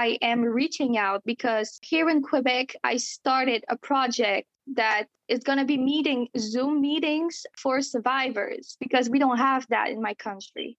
I am reaching out because here in Quebec, I started a project that is going to be meeting Zoom meetings for survivors because we don't have that in my country.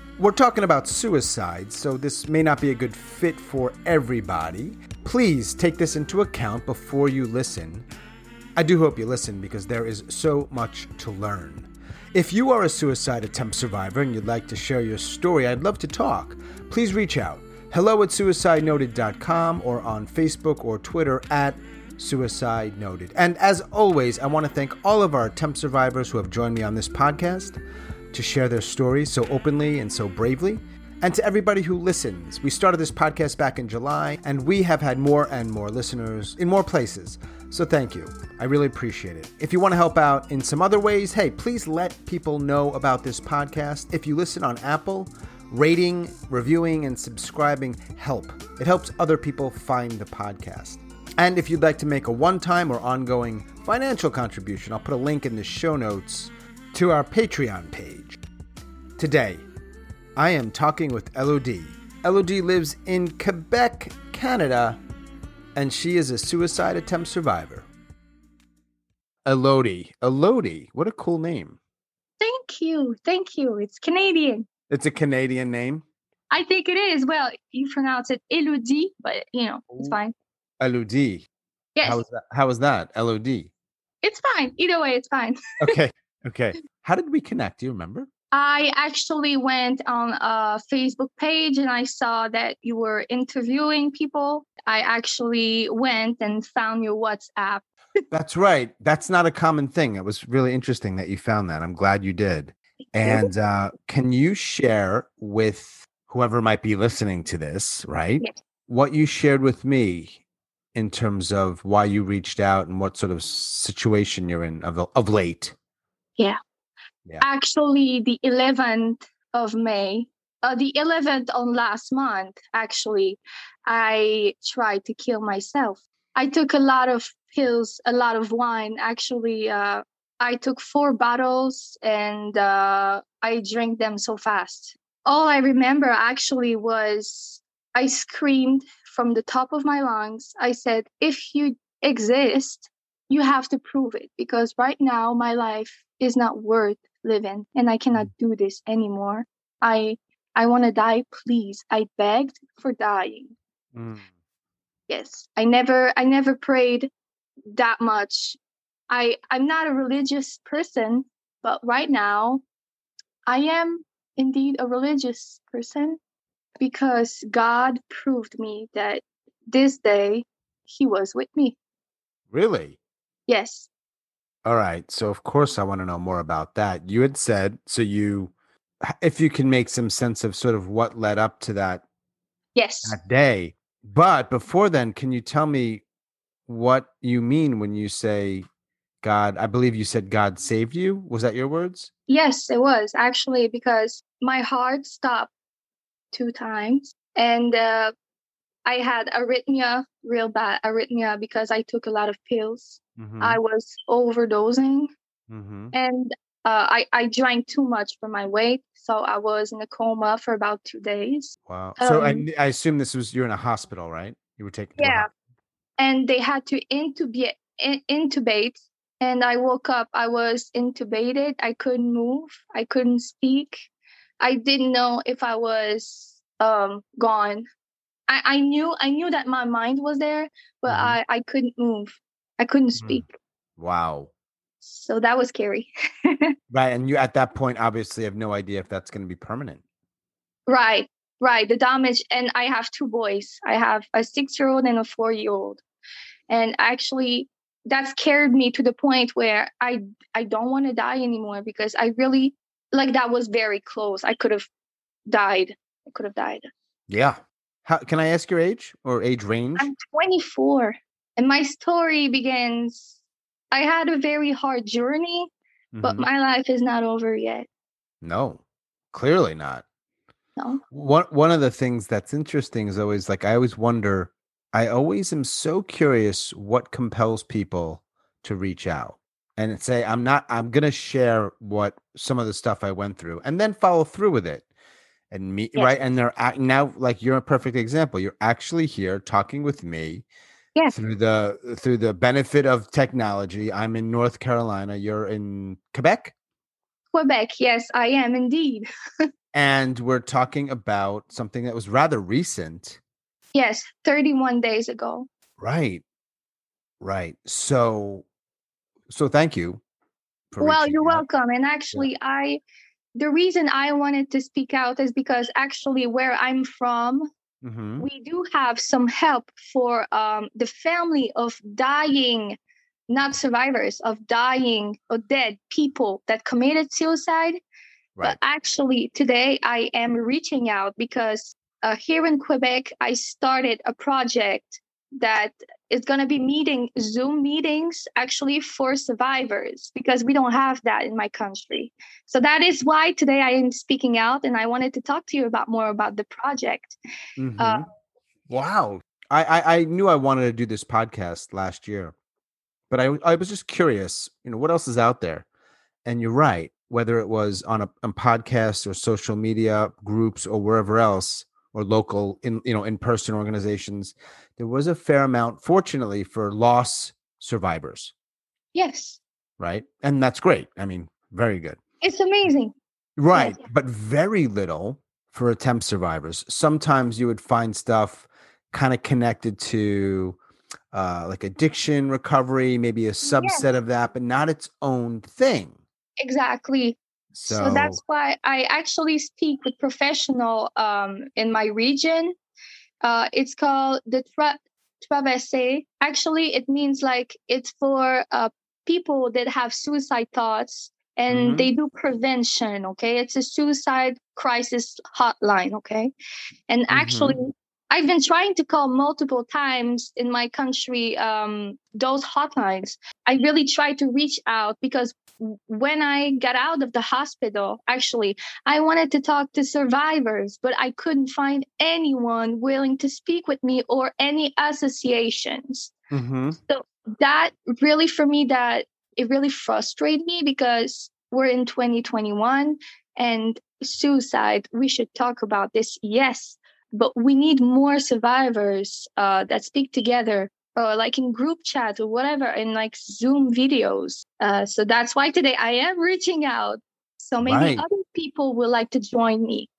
we're talking about suicide, so this may not be a good fit for everybody. Please take this into account before you listen. I do hope you listen because there is so much to learn. If you are a suicide attempt survivor and you'd like to share your story, I'd love to talk. Please reach out. hello@suicidenoted.com or on Facebook or Twitter at Suicide Noted. And as always, I want to thank all of our attempt survivors who have joined me on this podcast to share their stories so openly and so bravely, and to everybody who listens. We started this podcast back in July, and we have had more and more listeners in more places, so thank you. I really appreciate it. If you want to help out in some other ways, hey, please let people know about this podcast. If you listen on Apple, rating, reviewing, and subscribing help. It helps other people find the podcast. And if you'd like to make a one-time or ongoing financial contribution, I'll put a link in the show notes to our Patreon page. Today, I am talking with Elodie. Elodie lives in Quebec, Canada, and she is a suicide attempt survivor. Elodie, what a cool name. Thank you. It's Canadian. It's a Canadian name? I think it is. Well, you pronounce it Elodie, but, it's fine. Elodie. Yes. How was that? Elodie. It's fine. Either way, it's fine. Okay. How did we connect? Do you remember? I actually went on a Facebook page and I saw that you were interviewing people. I actually went and found your WhatsApp. That's right. That's not a common thing. It was really interesting that you found that. I'm glad you did. And can you share with whoever might be listening to this, right? Yes. What you shared with me in terms of why you reached out and what sort of situation you're in of late. Yeah. Actually, the 11th of May, the 11th on last month, actually, I tried to kill myself. I took a lot of pills, a lot of wine. Actually, I took 4 bottles and I drank them so fast. All I remember actually was I screamed from the top of my lungs. I said, if you exist, you have to prove it because right now my life is not worth living and I cannot do this anymore. I want to die, please. I begged for dying. Yes, I never prayed that much. I'm not a religious person, but right now I am indeed a religious person because God proved me that this day he was with me. Really? Yes. All right. So, of course, I want to know more about that. You had said, if you can make some sense of sort of what led up to that, yes, that day. But before then, can you tell me what you mean when you say God? I believe you said God saved you. Was that your words? Yes, it was actually because my heart stopped 2 times and I had arrhythmia, real bad arrhythmia, because I took a lot of pills. Mm-hmm. I was overdosing, and I drank too much for my weight, so I was in a coma for about 2 days. Wow! So I assume this was you're in a hospital, right? You were taken. Yeah, and they had to intubate, and I woke up. I was intubated. I couldn't move. I couldn't speak. I didn't know if I was gone. I knew that my mind was there, but I couldn't move. I couldn't speak. Wow. So that was scary. Right. And you, at that point, obviously have no idea if that's going to be permanent. Right. Right. The damage. And I have two boys. I have a 6-year-old and a 4-year-old. And actually, that scared me to the point where I don't want to die anymore, because I really, like, that was very close. I could have died. Yeah. How, can I ask your age or age range? I'm 24. And my story begins, I had a very hard journey, but my life is not over yet. No, clearly not. No. One of the things that's interesting is always, like, I always wonder, I always am so curious what compels people to reach out and say, I'm going to share what some of the stuff I went through and then follow through with it. And me, yes. Right. And they're now, like, you're a perfect example. You're actually here talking with me. Yes. Through the benefit of technology. I'm in North Carolina. You're in Quebec? Quebec. Yes, I am indeed. And we're talking about something that was rather recent. Yes, 31 days ago. Right. So thank you. Well, you're welcome. And actually, the reason I wanted to speak out is because actually where I'm from, we do have some help for the family of dying, not survivors, of dying or dead people that committed suicide. Right. But actually today I am reaching out because here in Quebec, I started a project that is going to be Zoom meetings actually for survivors, because we don't have that in my country. So that is why today I am speaking out, and I wanted to talk to you more about the project. Wow. I knew I wanted to do this podcast last year, but I was just curious, what else is out there? And you're right, whether it was on a podcast or social media groups or wherever else, or local in-person organizations, there was a fair amount, fortunately, for loss survivors. Yes. Right. And that's great. I mean, very good. It's amazing. Right. Yes. But very little for attempt survivors. Sometimes you would find stuff kind of connected to like addiction recovery, maybe a subset of that, but not its own thing. Exactly. So that's why I actually speak with professional in my region. It's called the Travesse. Actually, it means like it's for people that have suicide thoughts, and they do prevention, okay? It's a suicide crisis hotline, okay? And actually, I've been trying to call multiple times in my country those hotlines. I really try to reach out because when I got out of the hospital, actually, I wanted to talk to survivors, but I couldn't find anyone willing to speak with me or any associations. So that really, for me, it really frustrated me, because we're in 2021 and suicide, we should talk about this, yes. But we need more survivors that speak together, or like in group chat or whatever, in like Zoom videos. So that's why today I am reaching out. So maybe other people will like to join me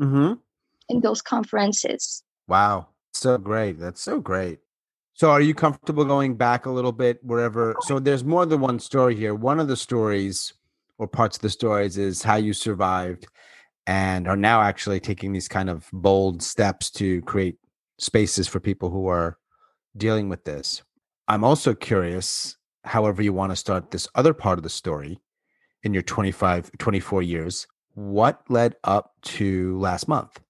in those conferences. Wow. So great. That's so great. So are you comfortable going back a little bit wherever? So there's more than one story here. One of the stories, or parts of the stories, is how you survived and are now actually taking these kind of bold steps to create spaces for people who are dealing with this. I'm also curious, however you want to start this other part of the story, in your 24 years, what led up to last month?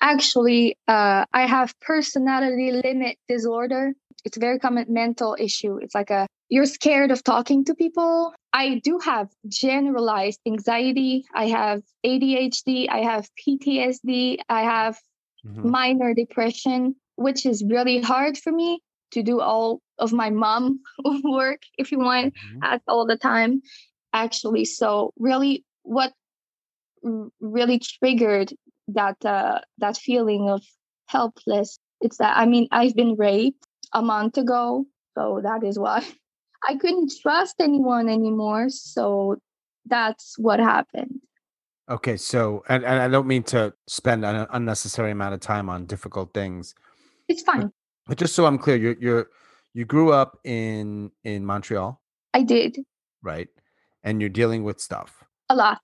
Actually, I have personality limit disorder. It's a very common mental issue. It's like you're scared of talking to people. I do have generalized anxiety. I have ADHD. I have PTSD. I have minor depression, which is really hard for me to do all of my mom work, if you want, all the time, actually. So really what really triggered that feeling of helpless, it's that, I've been raped a month ago. So that is why I couldn't trust anyone anymore. So that's what happened. Okay. So, and I don't mean to spend an unnecessary amount of time on difficult things. It's fine. But just so I'm clear, you grew up in Montreal. I did. right? And you're dealing with stuff. A lot.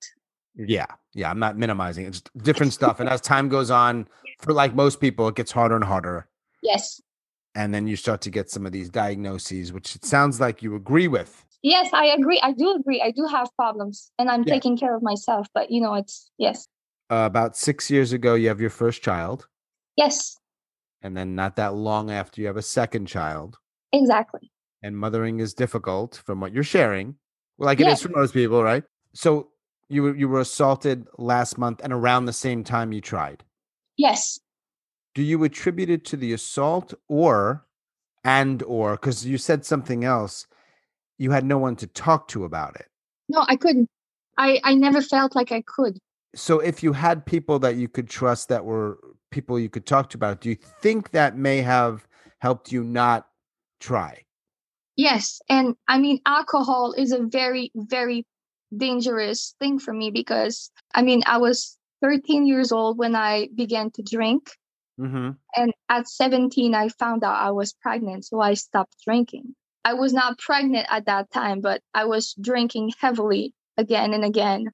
Yeah. Yeah. I'm not minimizing. It's different stuff. And as time goes on, for like most people, it gets harder and harder. Yes. And then you start to get some of these diagnoses, which it sounds like you agree with. Yes, I agree. I do agree. I do have problems and I'm taking care of myself. But, you know, it's yes. About 6 years ago, you have your first child. Yes. And then not that long after, you have a second child. Exactly. And mothering is difficult from what you're sharing. Well, like it is for most people, right? So you were assaulted last month and around the same time you tried. Yes. Do you attribute it to the assault or because you said something else, you had no one to talk to about it? No, I couldn't. I never felt like I could. So if you had people that you could trust that were people you could talk to about it, do you think that may have helped you not try? Yes. And I mean, alcohol is a very, very dangerous thing for me because, I mean, I was 13 years old when I began to drink. Mm-hmm. And at 17, I found out I was pregnant. So I stopped drinking. I was not pregnant at that time, but I was drinking heavily again and again.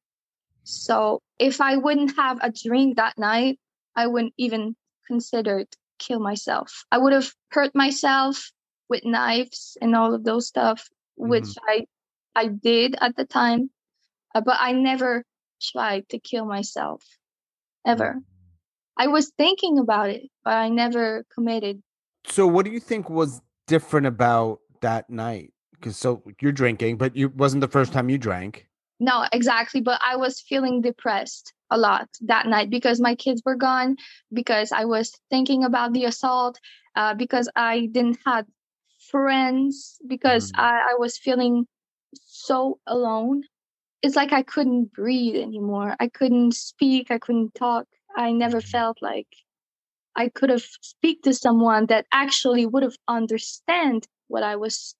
So if I wouldn't have a drink that night, I wouldn't even consider to kill myself. I would have hurt myself with knives and all of those stuff, which I did at the time. But I never tried to kill myself, ever. Mm-hmm. I was thinking about it, but I never committed. So what do you think was different about that night? Because so you're drinking, but it wasn't the first time you drank. No, exactly. But I was feeling depressed a lot that night because my kids were gone, because I was thinking about the assault, because I didn't have friends, because I was feeling so alone. It's like I couldn't breathe anymore. I couldn't speak. I couldn't talk. I never felt like I could have speak to someone that actually would have understand what I was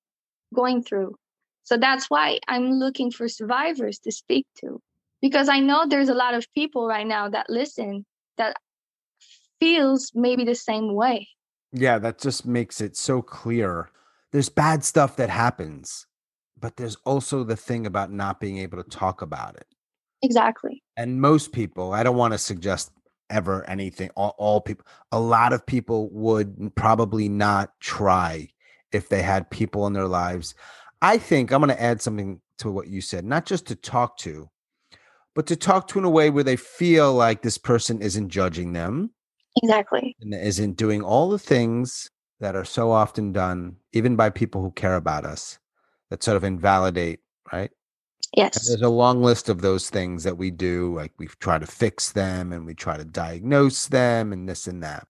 going through. So that's why I'm looking for survivors to speak to, because I know there's a lot of people right now that listen that feels maybe the same way. Yeah, that just makes it so clear. There's bad stuff that happens, but there's also the thing about not being able to talk about it. Exactly. And most people, I don't want to suggest ever anything, all people, a lot of people would probably not try if they had people in their lives. I think I'm going to add something to what you said, not just to talk to, but to talk to in a way where they feel like this person isn't judging them. Exactly. And isn't doing all the things that are so often done, even by people who care about us, that sort of invalidate, right? Yes. And there's a long list of those things that we do, like we try to fix them and we try to diagnose them and this and that.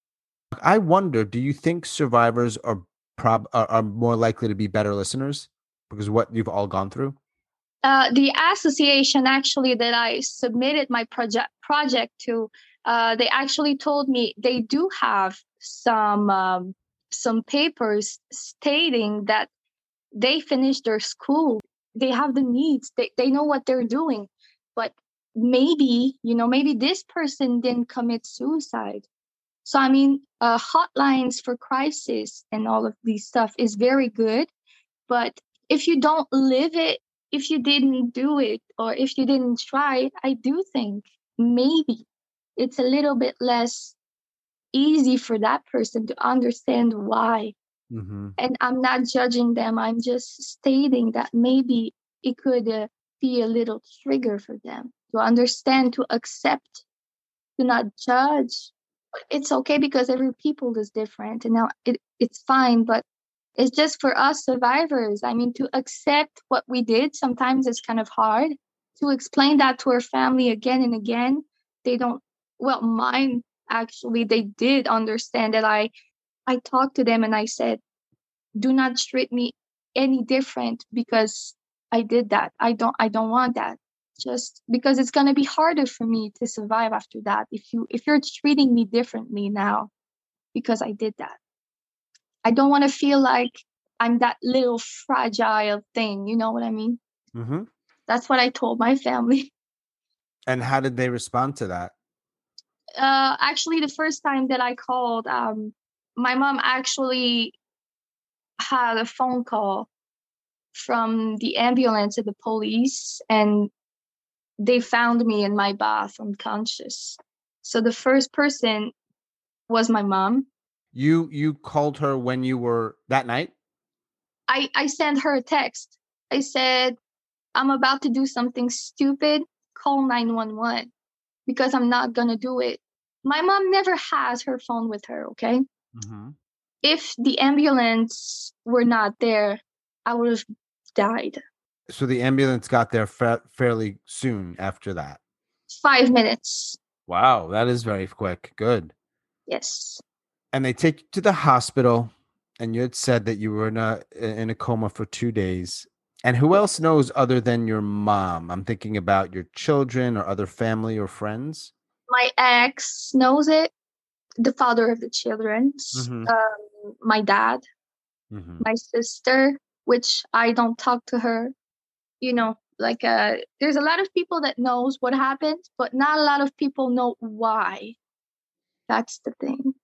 I wonder, do you think survivors are more likely to be better listeners because what you've all gone through? The association actually that I submitted my project to, they actually told me they do have some papers stating that they finished their school. They have the needs. They know what they're doing. But maybe, you know, maybe this person didn't commit suicide. So, I mean, hotlines for crisis and all of these stuff is very good. But if you don't live it, if you didn't do it, or if you didn't try, I do think maybe it's a little bit less easy for that person to understand why. Mm-hmm. And I'm not judging them. I'm just stating that maybe it could be a little trigger for them to understand, to accept, to not judge. But it's okay because every people is different. And now it's fine, but it's just for us survivors. I mean, to accept what we did, sometimes it's kind of hard to explain that to our family again and again. They don't, well, mine actually, they did understand that I talked to them and I said, do not treat me any different because I did that. I don't want that. Just because it's going to be harder for me to survive after that. If you're treating me differently now because I did that. I don't want to feel like I'm that little fragile thing. You know what I mean? Mm-hmm. That's what I told my family. And how did they respond to that? Actually, the first time that I called, my mom actually had a phone call from the ambulance and the police, and they found me in my bath unconscious. So the first person was my mom. You called her when you were that night? I sent her a text. I said, I'm about to do something stupid. Call 911 because I'm not going to do it. My mom never has her phone with her, okay? Mm-hmm. If the ambulance were not there, I would have died. So the ambulance got there fairly soon after that? 5 minutes. Wow, that is very quick. Good. Yes. And they take you to the hospital, and you had said that you were in a coma for 2 days. And who else knows other than your mom? I'm thinking about your children or other family or friends. My ex knows it, the father of the children, mm-hmm. My dad, mm-hmm. my sister, which I don't talk to her. You know, like there's a lot of people that knows what happened, but not a lot of people know why. That's the thing.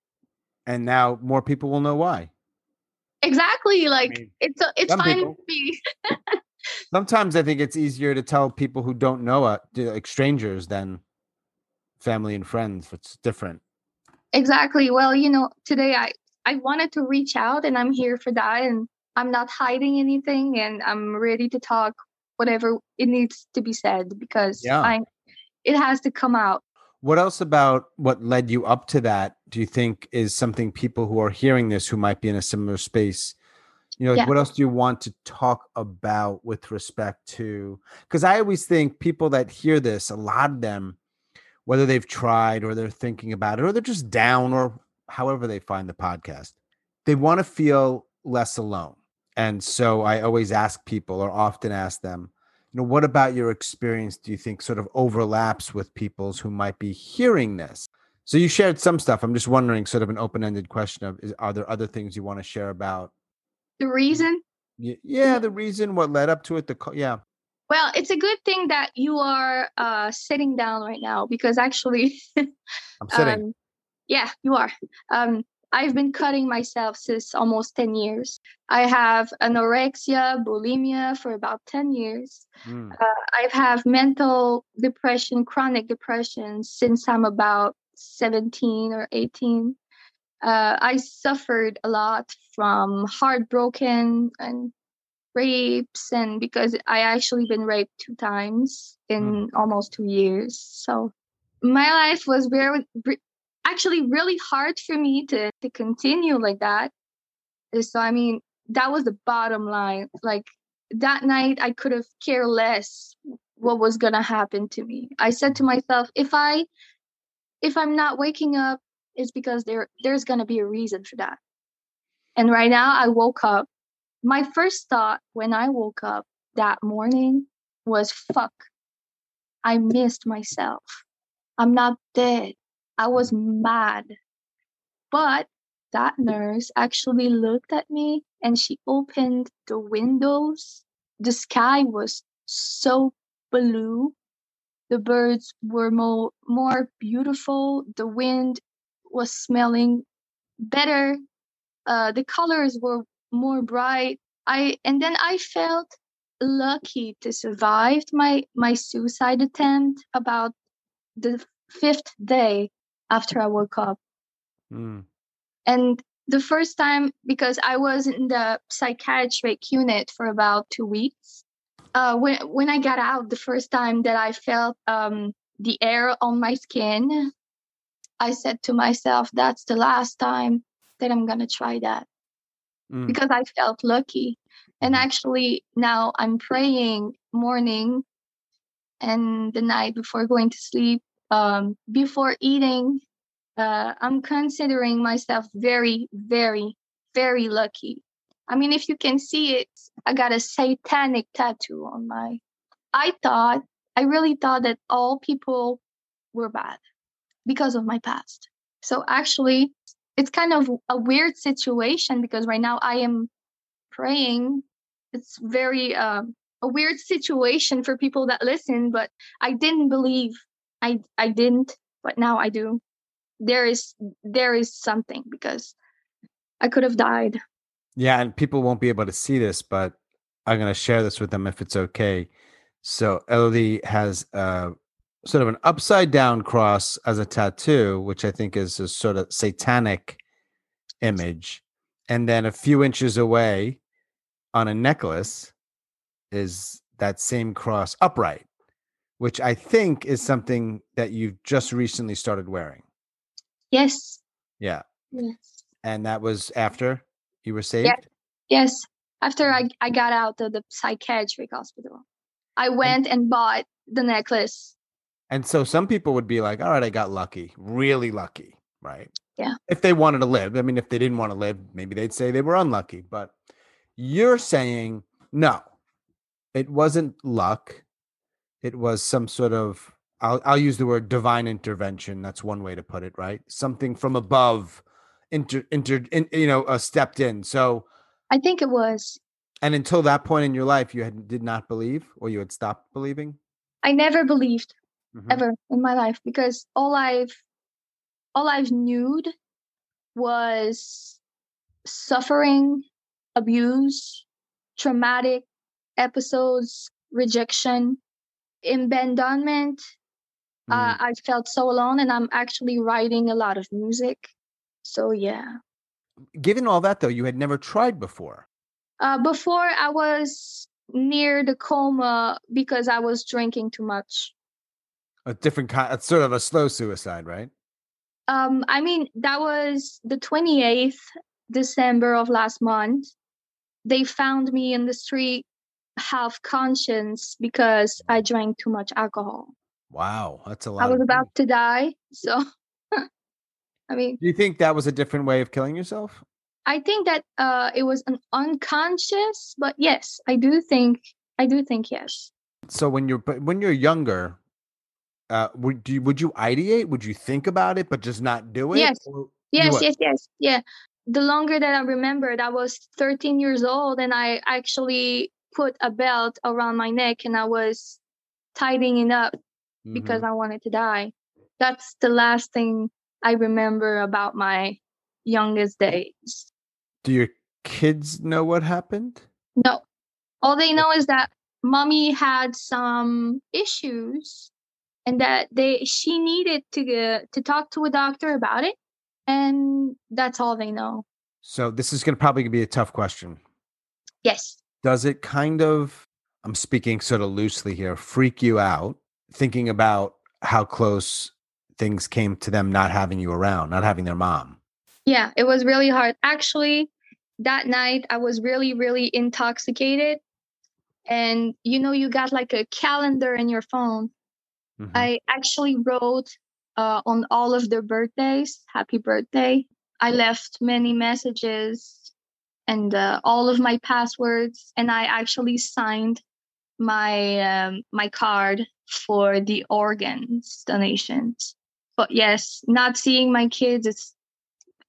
And now more people will know why. Exactly. Like, I mean, it's fine with me. Sometimes I think it's easier to tell people who don't know it, like strangers, than family and friends. It's different. Exactly. Well, you know, today I wanted to reach out, and I'm here for that, and I'm not hiding anything, and I'm ready to talk whatever it needs to be said, because it has to come out. What else about what led you up to that do you think is something people who are hearing this, who might be in a similar space, you know, what else do you want to talk about with respect to, because I always think people that hear this, a lot of them, whether they've tried or they're thinking about it, or they're just down, or however they find the podcast, they want to feel less alone. And so I always ask people, or often ask them, you know, what about your experience do you think sort of overlaps with people's who might be hearing this? So you shared some stuff. I'm just wondering, sort of an open-ended question of, are there other things you want to share about? The reason? Yeah, the reason, what led up to it. Well, it's a good thing that you are sitting down right now, because actually... I'm sitting. Yeah, you are. I've been cutting myself since almost 10 years. I have anorexia, bulimia for about 10 years. I've had mental depression, chronic depression since I'm about 17 or 18. I suffered a lot from heartbroken and rapes, and because I actually been raped 2 times in almost 2 years. So my life was actually really hard for me to continue like that. So, I mean, that was the bottom line. Like, that night, I could have cared less what was going to happen to me. I said to myself, if I'm not waking up, it's because there's going to be a reason for that. And right now, I woke up. My first thought when I woke up that morning was, fuck, I missed myself. I'm not dead. I was mad, but that nurse actually looked at me, and she opened the windows. The sky was so blue. The birds were more beautiful. The wind was smelling better. The colors were more bright. And then I felt lucky to survive my suicide attempt about the 5th day. After I woke up. And the first time, because I was in the psychiatric unit for about 2 weeks, when I got out, the first time that I felt the air on my skin, I said to myself, that's the last time that I'm going to try that. Because I felt lucky. And actually now I'm praying morning and the night before going to sleep. Before eating, I'm considering myself very, very, very lucky. I mean, if you can see it, I got a satanic tattoo on my... I really thought that all people were bad because of my past. So actually, it's kind of a weird situation because right now I am praying. It's very a weird situation for people that listen, but I didn't believe. I didn't, but now I do. There is something, because I could have died. Yeah, and people won't be able to see this, but I'm going to share this with them if it's okay. So Elodie has sort of an upside down cross as a tattoo, which I think is a sort of satanic image. And then a few inches away on a necklace is that same cross upright, which I think is something that you've just recently started wearing. Yes. Yeah. Yes. And that was after you were saved? Yeah. Yes. After I got out of the psychiatric hospital, I went and bought the necklace. And so some people would be like, all right, I got lucky, really lucky, right? Yeah. If they wanted to live. I mean, if they didn't want to live, maybe they'd say they were unlucky. But you're saying, no, it wasn't luck. It was some sort of, I'll use the word divine intervention. That's one way to put it, right? Something from above, stepped in. So I think it was. And until that point in your life, you did not believe, or you had stopped believing? I never believed. Mm-hmm. Ever in my life, because all I've knewed was suffering, abuse, traumatic episodes, rejection, abandonment. Mm-hmm. I felt so alone, and I'm actually writing a lot of music. So yeah. Given all that, though, you had never tried before. Before I was near the coma because I was drinking too much. A different kind, sort of a slow suicide, right? I mean, that was the 28th December of last month. They found me in the street, half conscious, because I drank too much alcohol. Wow, that's a lot. I was about to die, so I mean. Do you think that was a different way of killing yourself? I think that it was an unconscious, but yes, I do think yes. So when you're younger. Would you ideate? Would you think about it, but just not do it? Yes. Yeah. The longer that I remembered, I was 13 years old, and I actually put a belt around my neck, and I was tidying it up because I wanted to die. That's the last thing I remember about my youngest days. Do your kids know what happened? No. All they know is that mommy had some issues. And that she needed to talk to a doctor about it. And that's all they know. So this is going to probably be a tough question. Yes. Does it kind of, I'm speaking sort of loosely here, freak you out thinking about how close things came to them not having you around, not having their mom? Yeah, it was really hard. Actually, that night I was really, really intoxicated. And, you got like a calendar in your phone. Mm-hmm. I actually wrote on all of their birthdays, happy birthday. I left many messages and all of my passwords. And I actually signed my card for the organs donations. But yes, not seeing my kids is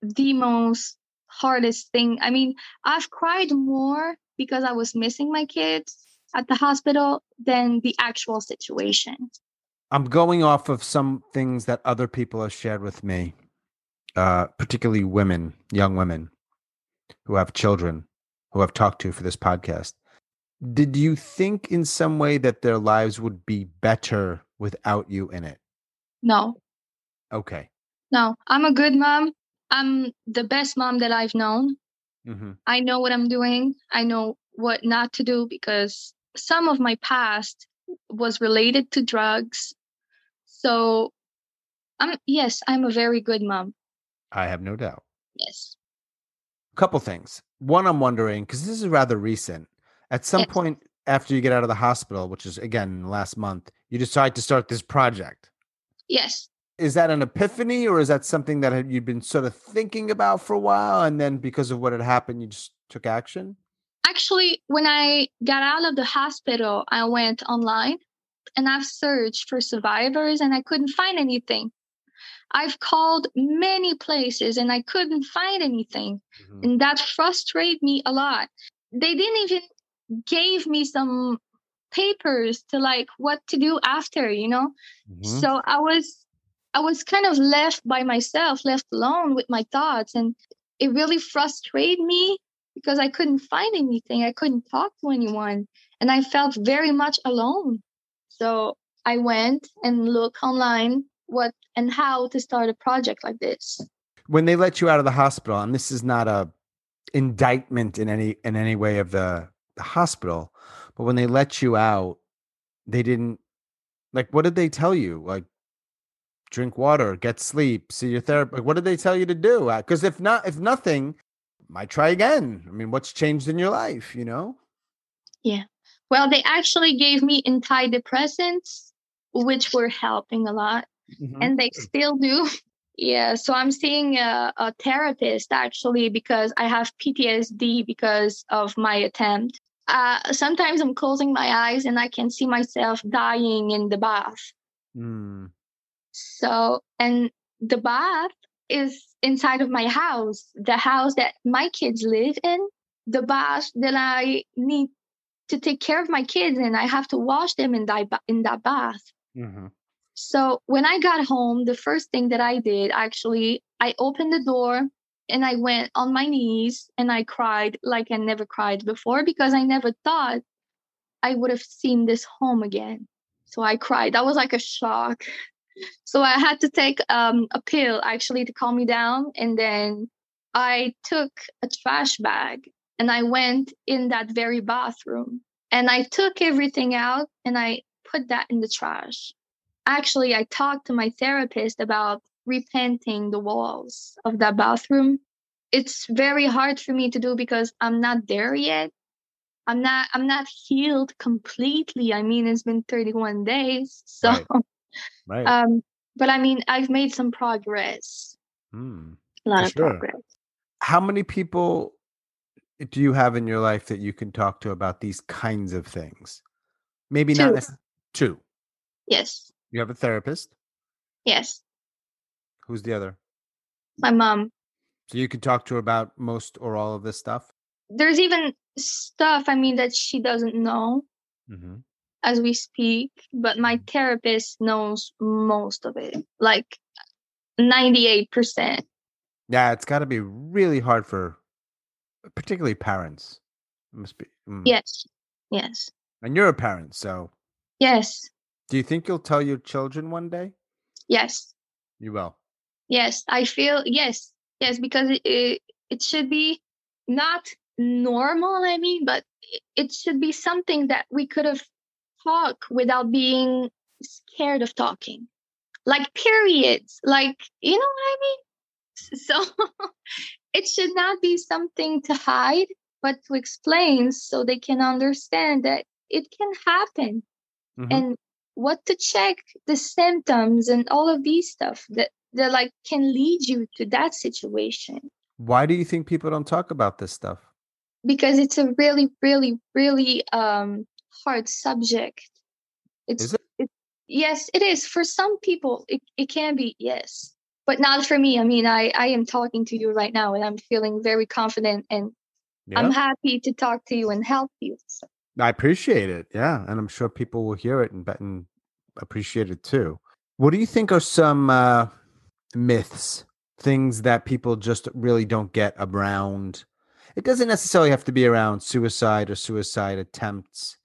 the most hardest thing. I mean, I've cried more because I was missing my kids at the hospital than the actual situation. I'm going off of some things that other people have shared with me, particularly women, young women who have children, who I've talked to for this podcast. Did you think in some way that their lives would be better without you in it? No. Okay. No, I'm a good mom. I'm the best mom that I've known. Mm-hmm. I know what I'm doing. I know what not to do because some of my past was related to drugs. So I'm a very good mom. I have no doubt. Yes. A couple things. One, I'm wondering, because this is rather recent. At some point after you get out of the hospital, which is, again, last month, you decide to start this project. Yes. Is that an epiphany, or is that something that you'd been sort of thinking about for a while, and then because of what had happened, you just took action? Actually, when I got out of the hospital, I went online and I've searched for survivors and I couldn't find anything. I've called many places and I couldn't find anything. Mm-hmm. And that frustrated me a lot. They didn't even gave me some papers to like what to do after, Mm-hmm. So I was kind of left by myself, left alone with my thoughts. And it really frustrated me. because I couldn't find anything. I couldn't talk to anyone. And I felt very much alone. So I went and looked online what and how to start a project like this. When they let you out of the hospital, and this is not a indictment in any way of the hospital, but when they let you out, they didn't, like, what did they tell you? Like, drink water, get sleep, see your therapist. What did they tell you to do? Because if nothing, might try again. I mean, what's changed in your life, you know? Yeah. Well, they actually gave me antidepressants, which were helping a lot. Mm-hmm. And they still do. Yeah. So I'm seeing a therapist, actually, because I have PTSD because of my attempt. Sometimes I'm closing my eyes and I can see myself dying in the bath. Mm. So, and the bath is inside of my house, the house that my kids live in, the bath that I need to take care of my kids and I have to wash them in that bath. Mm-hmm. So when I got home, the first thing that I did, actually, I opened the door and I went on my knees and I cried like I never cried before, because I never thought I would have seen this home again. So I cried. That was like a shock. So I had to take a pill, actually, to calm me down. And then I took a trash bag and I went in that very bathroom and I took everything out and I put that in the trash. Actually, I talked to my therapist about repainting the walls of that bathroom. It's very hard for me to do because I'm not there yet. I'm not healed completely. I mean, it's been 31 days. So... Right. But I mean, I've made some progress. A lot of progress. How many people do you have in your life that you can talk to about these kinds of things? Maybe two. Not two. Yes. You have a therapist? Yes. Who's the other? My mom. So you can talk to her about most or all of this stuff? There's even stuff, I mean, that she doesn't know. Mm-hmm. As we speak, but my therapist knows most of it, like 98%. Yeah, it's got to be really hard for, particularly parents. It must be. Mm. Yes. And you're a parent, so. Yes. Do you think you'll tell your children one day? Yes. You will. Yes, I feel yes, because it should be not normal. I mean, but it should be something that we could have. Talk without being scared of talking, like periods, like, you know what I mean? So it should not be something to hide, but to explain so they can understand that it can happen. Mm-hmm. And what to check, the symptoms and all of these stuff that like can lead you to that situation. Why do you think people don't talk about this stuff? Because it's a really, really, really hard subject. Is it? Yes, it is. For some people, it can be, yes. But not for me. I mean, I am talking to you right now and I'm feeling very confident and yep. I'm happy to talk to you and help you. So. I appreciate it. Yeah. And I'm sure people will hear it and appreciate it too. What do you think are some myths, things that people just really don't get around? It doesn't necessarily have to be around suicide or suicide attempts.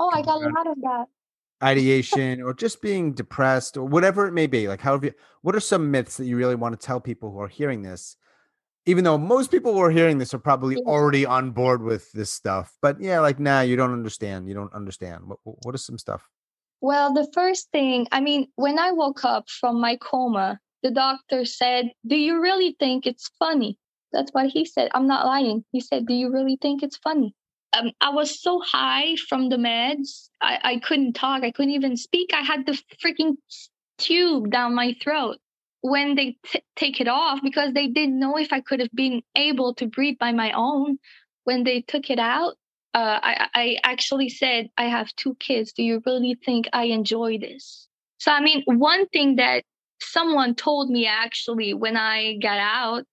Oh, I got a lot of that. Ideation or just being depressed or whatever it may be. Like, what are some myths that you really want to tell people who are hearing this? Even though most people who are hearing this are probably already on board with this stuff. But yeah, like, nah, you don't understand. You don't understand. What is some stuff? Well, the first thing, I mean, when I woke up from my coma, the doctor said, "Do you really think it's funny?" That's what he said. I'm not lying. He said, "Do you really think it's funny?" I was so high from the meds, I couldn't talk. I couldn't even speak. I had the freaking tube down my throat when they take it off, because they didn't know if I could have been able to breathe by my own. When they took it out, I actually said, "I have two kids. Do you really think I enjoy this?" So, I mean, one thing that someone told me actually when I got out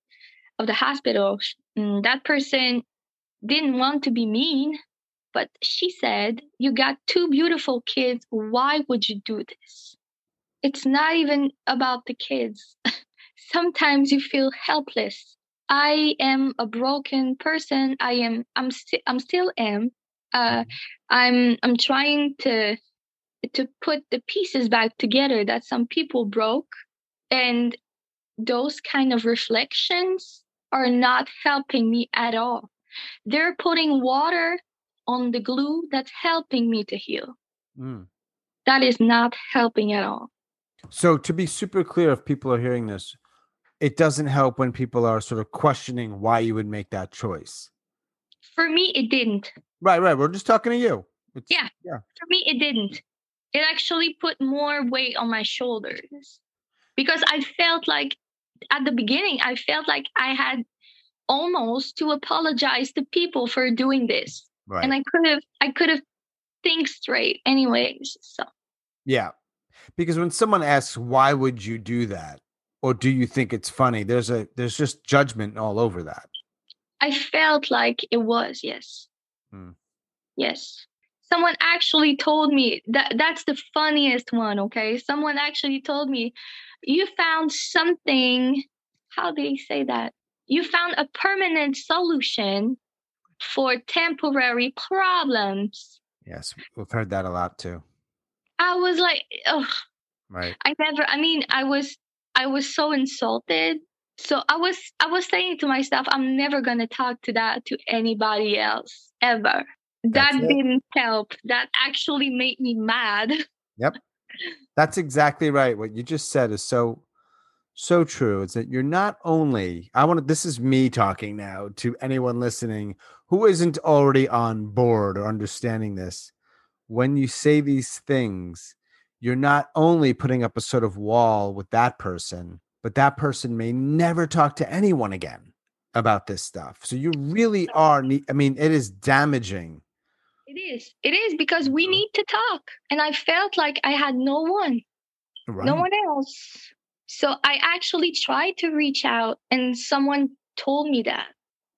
of the hospital, that person didn't want to be mean, but she said, "You got two beautiful kids. Why would you do this?" It's not even about the kids. Sometimes you feel helpless I am a broken person. I'm still am. I'm trying to put the pieces back together that some people broke, and those kind of reflections are not helping me at all. They're putting water on the glue that's helping me to heal. Mm. That is not helping at all. So to be super clear, if people are hearing this, it doesn't help when people are sort of questioning why you would make that choice. For me, it didn't. Right. We're just talking to you. Yeah. For me, it didn't. It actually put more weight on my shoulders because I felt like at the beginning, I felt like I had almost to apologize to people for doing this. Right. And I could have think straight anyways. So. Yeah. Because when someone asks, why would you do that? Or do you think it's funny? There's just judgment all over that. I felt like it was, yes. Mm. Yes. Someone actually told me, that's the funniest one, okay? Someone actually told me, you found something, how do you say that? You found a permanent solution for temporary problems. Yes, we've heard that a lot too. I was like, oh, right. I was so insulted. So I was saying to myself, I'm never going to talk to that to anybody else ever. That didn't help. That actually made me mad. Yep. That's exactly right. What you just said is so, so true. It's that you're not only, this is me talking now to anyone listening who isn't already on board or understanding this. When you say these things, you're not only putting up a sort of wall with that person, but that person may never talk to anyone again about this stuff. So you really are, it is damaging. It is because we need to talk. And I felt like I had no one, right. No one else. So I actually tried to reach out and someone told me that,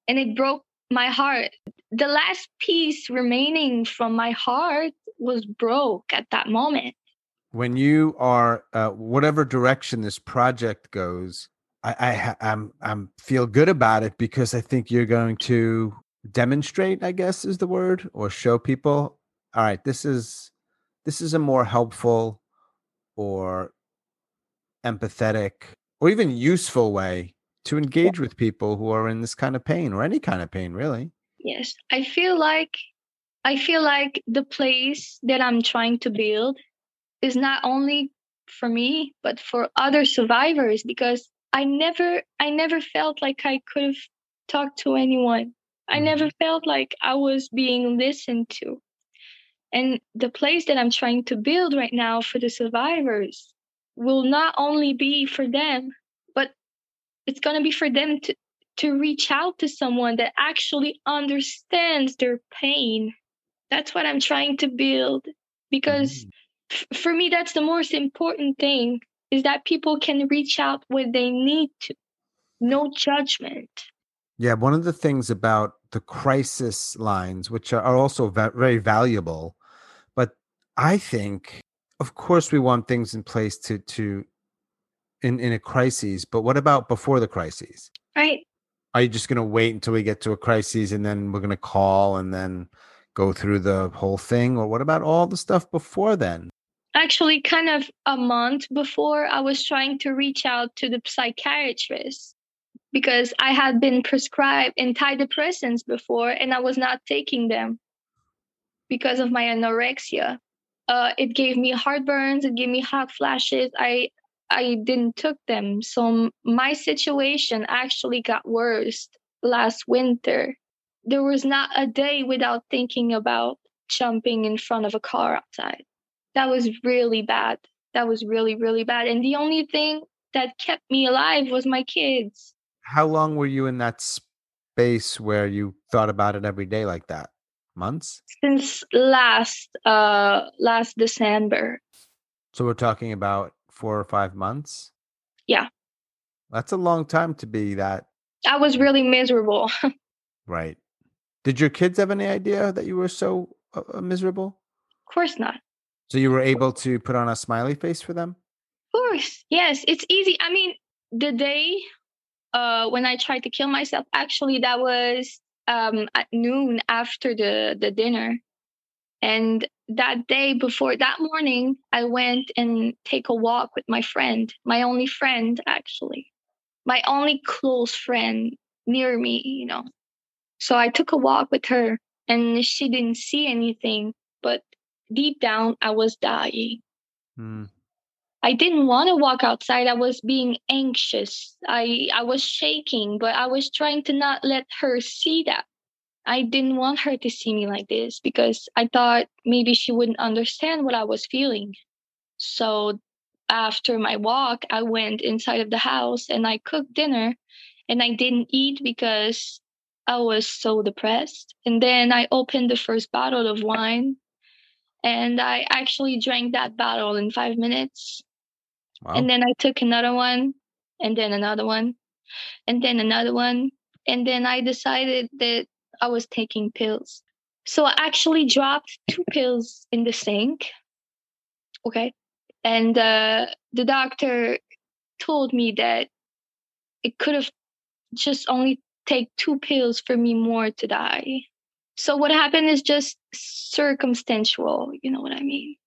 and it broke my heart. The last piece remaining from my heart was broke at that moment. When you are, whatever direction this project goes, I'm feel good about it because I think you're going to demonstrate, I guess is the word, or show people, all right, this is a more helpful or empathetic or even useful way to engage with people who are in this kind of pain or any kind of pain, really. Yes. I feel like the place that I'm trying to build is not only for me, but for other survivors, because I never felt like I could have talked to anyone. I never felt like I was being listened to. And the place that I'm trying to build right now for the survivors will not only be for them, but it's going to be for them to reach out to someone that actually understands their pain. That's what I'm trying to build, because for me, that's the most important thing, is that people can reach out when they need to. No judgment. Yeah, one of the things about the crisis lines, which are also very valuable, but I think, of course, we want things in place in a crisis, but what about before the crisis? Right. Are you just going to wait until we get to a crisis and then we're going to call and then go through the whole thing? Or what about all the stuff before then? Actually, kind of a month before, I was trying to reach out to the psychiatrist, because I had been prescribed antidepressants before and I was not taking them because of my anorexia. It gave me heartburns, it gave me hot flashes. I didn't took them. So my situation actually got worse last winter. There was not a day without thinking about jumping in front of a car outside. That was really bad. That was really, really bad. And the only thing that kept me alive was my kids. How long were you in that space where you thought about it every day like that? Months? Since last December. So we're talking about 4 or 5 months? Yeah. That's a long time to be that. I was really miserable. Right. Did your kids have any idea that you were so miserable? Of course not. So you were able to put on a smiley face for them? Of course. Yes. It's easy. The day when I tried to kill myself, actually that was at noon after the dinner. And that day before, that morning, I went and take a walk with my friend, my only friend, actually, my only close friend near me, you know. So I took a walk with her and she didn't see anything, but deep down, I was dying. Mm. I didn't want to walk outside. I was being anxious. I was shaking, but I was trying to not let her see that. I didn't want her to see me like this because I thought maybe she wouldn't understand what I was feeling. So after my walk, I went inside of the house and I cooked dinner and I didn't eat because I was so depressed. And then I opened the first bottle of wine and I actually drank that bottle in 5 minutes. Wow. And then I took another one and then another one and then another one. And then I decided that I was taking pills. So I actually dropped 2 pills in the sink. Okay. And the doctor told me that it could have just only take 2 pills for me more to die. So what happened is just circumstantial. You know what I mean?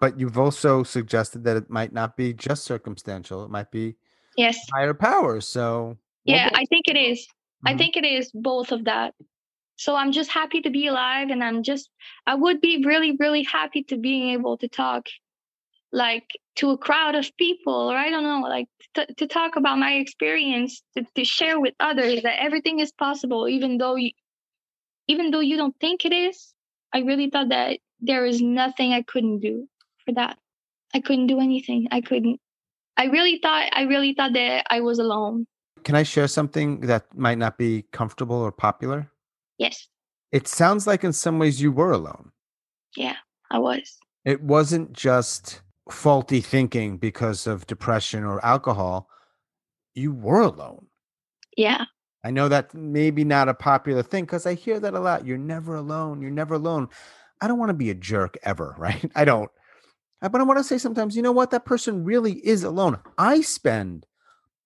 But you've also suggested that it might not be just circumstantial. It might be higher power. So yeah, I think it is. I think it is both of that. So I'm just happy to be alive. And I would be really, really happy to being able to talk like to a crowd of people, or I don't know, like to talk about my experience, to share with others that everything is possible, even though you don't think it is. I really thought that there is nothing I couldn't do for that. I couldn't do anything. I really thought that I was alone. Can I share something that might not be comfortable or popular? Yes. It sounds like in some ways you were alone. Yeah, I was. It wasn't just faulty thinking because of depression or alcohol. You were alone. Yeah. I know that maybe not a popular thing because I hear that a lot. You're never alone. You're never alone. I don't want to be a jerk ever, right? I don't. But I want to say sometimes, you know what? That person really is alone. I spend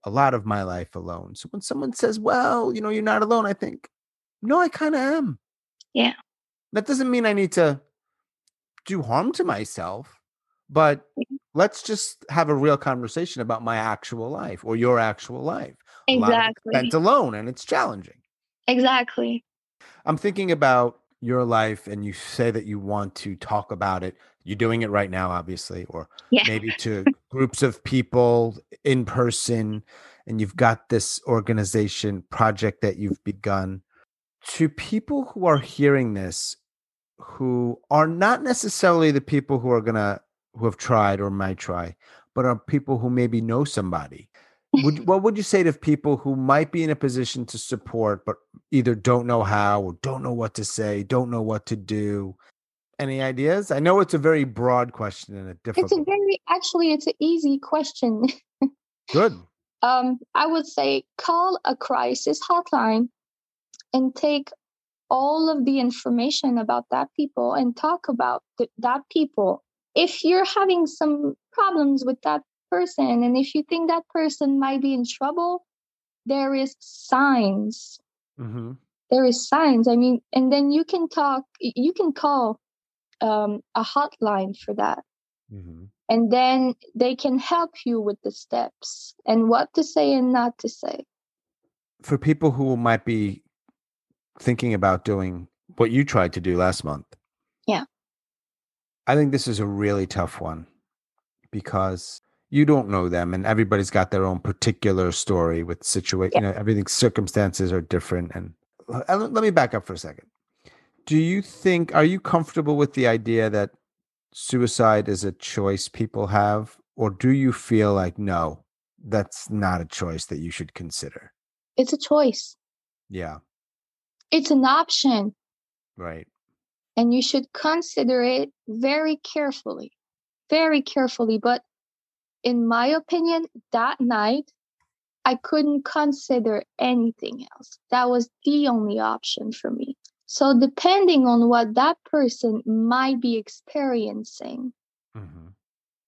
a lot of my life alone. So when someone says, well, you know, you're not alone, I think, no, I kind of am. Yeah. That doesn't mean I need to do harm to myself, but let's just have a real conversation about my actual life or your actual life. Exactly. Spent alone, and it's challenging. Exactly. I'm thinking about your life and you say that you want to talk about it. You're doing it right now, obviously, or maybe to groups of people in person, and you've got this organization project that you've begun. To people who are hearing this, who are not necessarily the people who are who have tried or might try, but are people who maybe know somebody, what would you say to people who might be in a position to support, but either don't know how or don't know what to say, don't know what to do? Any ideas? I know it's a very broad question and a difficult. It's an easy question. Good. I would say call a crisis hotline and take all of the information about that people and talk about that people. If you're having some problems with that person and if you think that person might be in trouble, there is signs. Mm-hmm. There is signs. I mean, and then you can call a hotline for that. Mm-hmm. And then they can help you with the steps and what to say and not to say. For people who might be thinking about doing what you tried to do last month. Yeah. I think this is a really tough one because you don't know them and everybody's got their own particular story with situation. Yeah. You know, everything's circumstances are different. And let me back up for a second. Are you comfortable with the idea that suicide is a choice people have? Or do you feel like, no, that's not a choice that you should consider? It's a choice. Yeah. It's an option. Right. And you should consider it very carefully. But in my opinion, that night, I couldn't consider anything else. That was the only option for me. So depending on what that person might be experiencing, mm-hmm.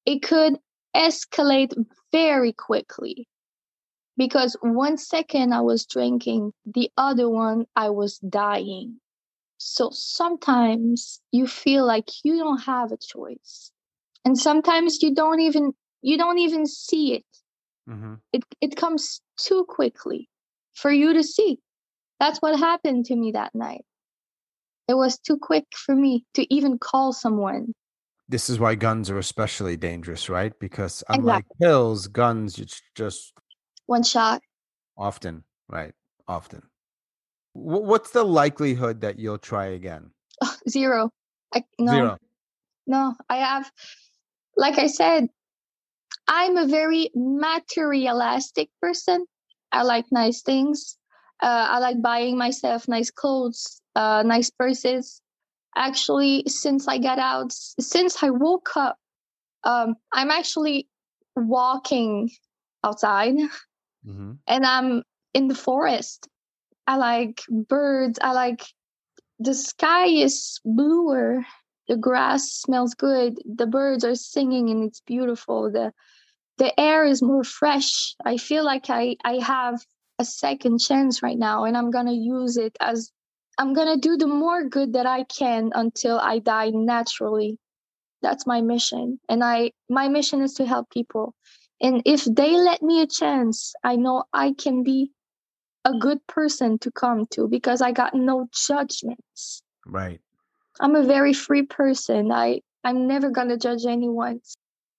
it could escalate very quickly Because one second I was drinking, the other one I was dying. So sometimes you feel like you don't have a choice. And sometimes you don't even see it. Mm-hmm. It comes too quickly for you to see. That's what happened to me that night. It was too quick for me to even call someone. This is why guns are especially dangerous, right? Because unlike pills, guns, it's just... one shot. Often, right? Often. What's the likelihood that you'll try again? Oh, zero. Zero. No, I have... Like I said, I'm a very materialistic person. I like nice things. I like buying myself nice clothes, nice purses. Actually, since I woke up, I'm actually walking outside, mm-hmm. and I'm in the forest. I like birds. I like the sky is bluer. The grass smells good. The birds are singing and it's beautiful. The air is more fresh. I feel like I have a second chance right now, and I'm going to use it as I'm going to do the more good that I can until I die naturally. That's my mission. And my mission is to help people. And if they let me a chance, I know I can be a good person to come to because I got no judgments. Right. I'm a very free person. I'm never going to judge anyone.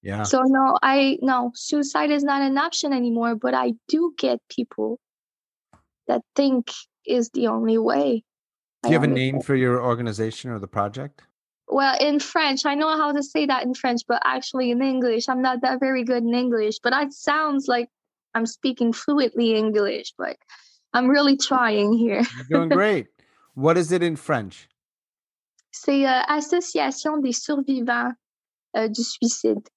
Yeah. So no, suicide is not an option anymore, but I do get people that think is the only way. Do you have a name for your organization or the project? Well, in French, I know how to say that in French, but actually in English, I'm not that very good in English, but it sounds like I'm speaking fluently English, but I'm really trying here. You're doing great. What is it in French? C'est Association des Survivants du de Suicide.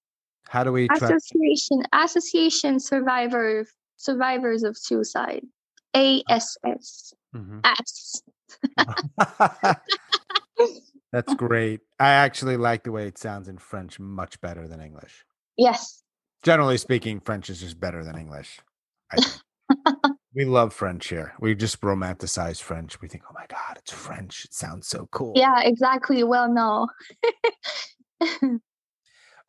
How do we translate? Association Survivors of Suicide. ASS. Mm-hmm. S. That's great. I actually like the way it sounds in French much better than English. Yes. Generally speaking, French is just better than English. We love French here. We just romanticize French. We think, oh my God, it's French. It sounds so cool. Yeah, exactly. Well, no.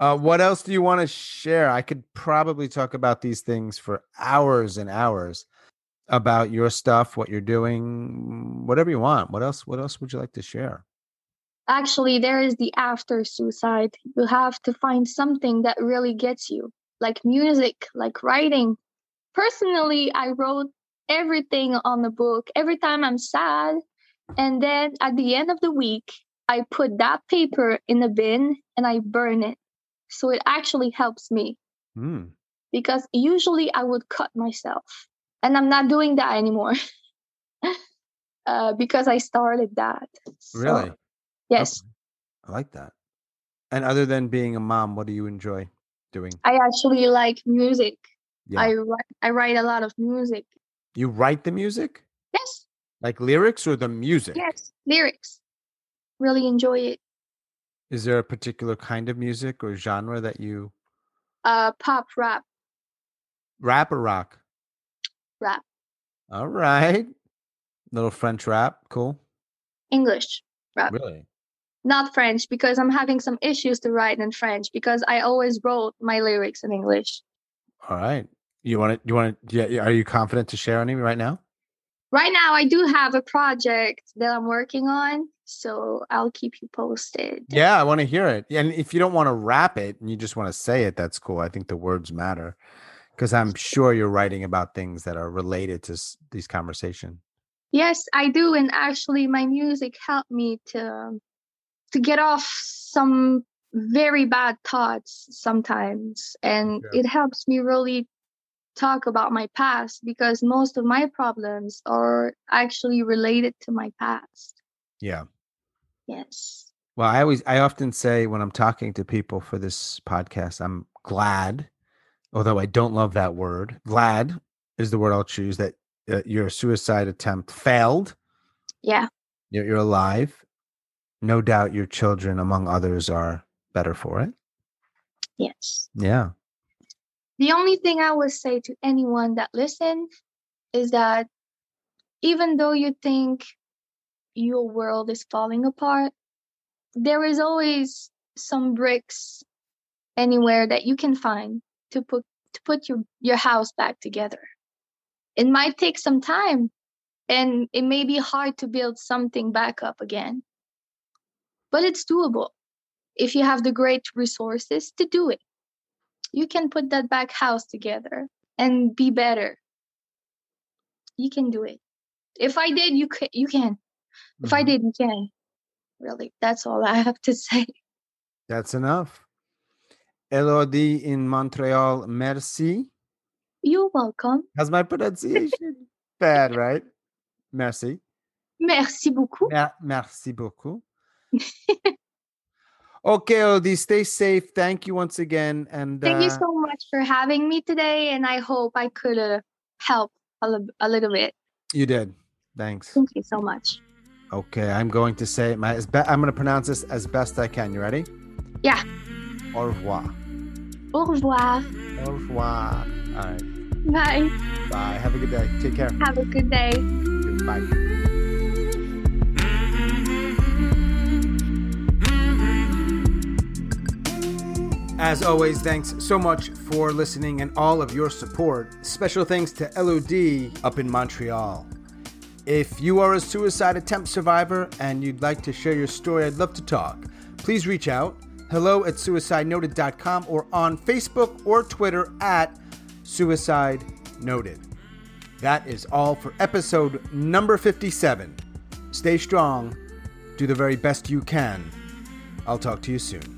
What else do you want to share? I could probably talk about these things for hours and hours about your stuff, what you're doing, whatever you want. What else would you like to share? Actually, there is the after suicide. You have to find something that really gets you, like music, like writing. Personally, I wrote everything on the book every time I'm sad. And then at the end of the week, I put that paper in the bin and I burn it. So it actually helps me because usually I would cut myself, and I'm not doing that anymore because I started that. Really? So, yes. Okay. I like that. And other than being a mom, what do you enjoy doing? I actually like music. Yeah. I write a lot of music. You write the music? Yes. Like lyrics or the music? Yes, lyrics. Really enjoy it. Is there a particular kind of music or genre that you... pop, rap. Rap or rock? Rap. All right. Little French rap. Cool. English rap. Really? Not French, because I'm having some issues to write in French because I always wrote my lyrics in English. All right. You want to, are you confident to share any right now? Right now, I do have a project that I'm working on, so I'll keep you posted. Yeah, I want to hear it. And if you don't want to rap it and you just want to say it, that's cool. I think the words matter because I'm sure you're writing about things that are related to these conversations. Yes, I do. And actually, my music helped me to get off some very bad thoughts sometimes. And It helps me really talk about my past because most of my problems are actually related to my past. Yeah. Yes. Well, I often say when I'm talking to people for this podcast, I'm glad, although I don't love that word. Glad is the word I'll choose that your suicide attempt failed. Yeah. You're alive. No doubt your children, among others, are better for it. Yes. Yeah. The only thing I would say to anyone that listens is that even though you think your world is falling apart, there is always some bricks anywhere that you can find to put your house back together. It might take some time, and it may be hard to build something back up again, but it's doable. If you have the great resources to do it, you can put that back house together and be better. You can do it. If I did, you can. Mm-hmm. If I did, you can. Really, that's all I have to say. That's enough. Elodie in Montreal, merci. You're welcome. That's my pronunciation. Bad, right? Merci. Merci beaucoup. Merci beaucoup. Okay, Elodie, stay safe. Thank you once again. And thank you so much for having me today. And I hope I could help a little bit. You did. Thanks. Thank you so much. Okay, I'm going to say I'm going to pronounce this as best I can. You ready? Yeah. Au revoir. Au revoir. Au revoir. All right. Bye. Bye. Have a good day. Take care. Have a good day. Bye. As always, thanks so much for listening and all of your support. Special thanks to Elodie up in Montreal. If you are a suicide attempt survivor and you'd like to share your story, I'd love to talk. Please reach out. hello@suicidenoted.com or on Facebook or Twitter @Suicide Noted. That is all for episode number 57. Stay strong. Do the very best you can. I'll talk to you soon.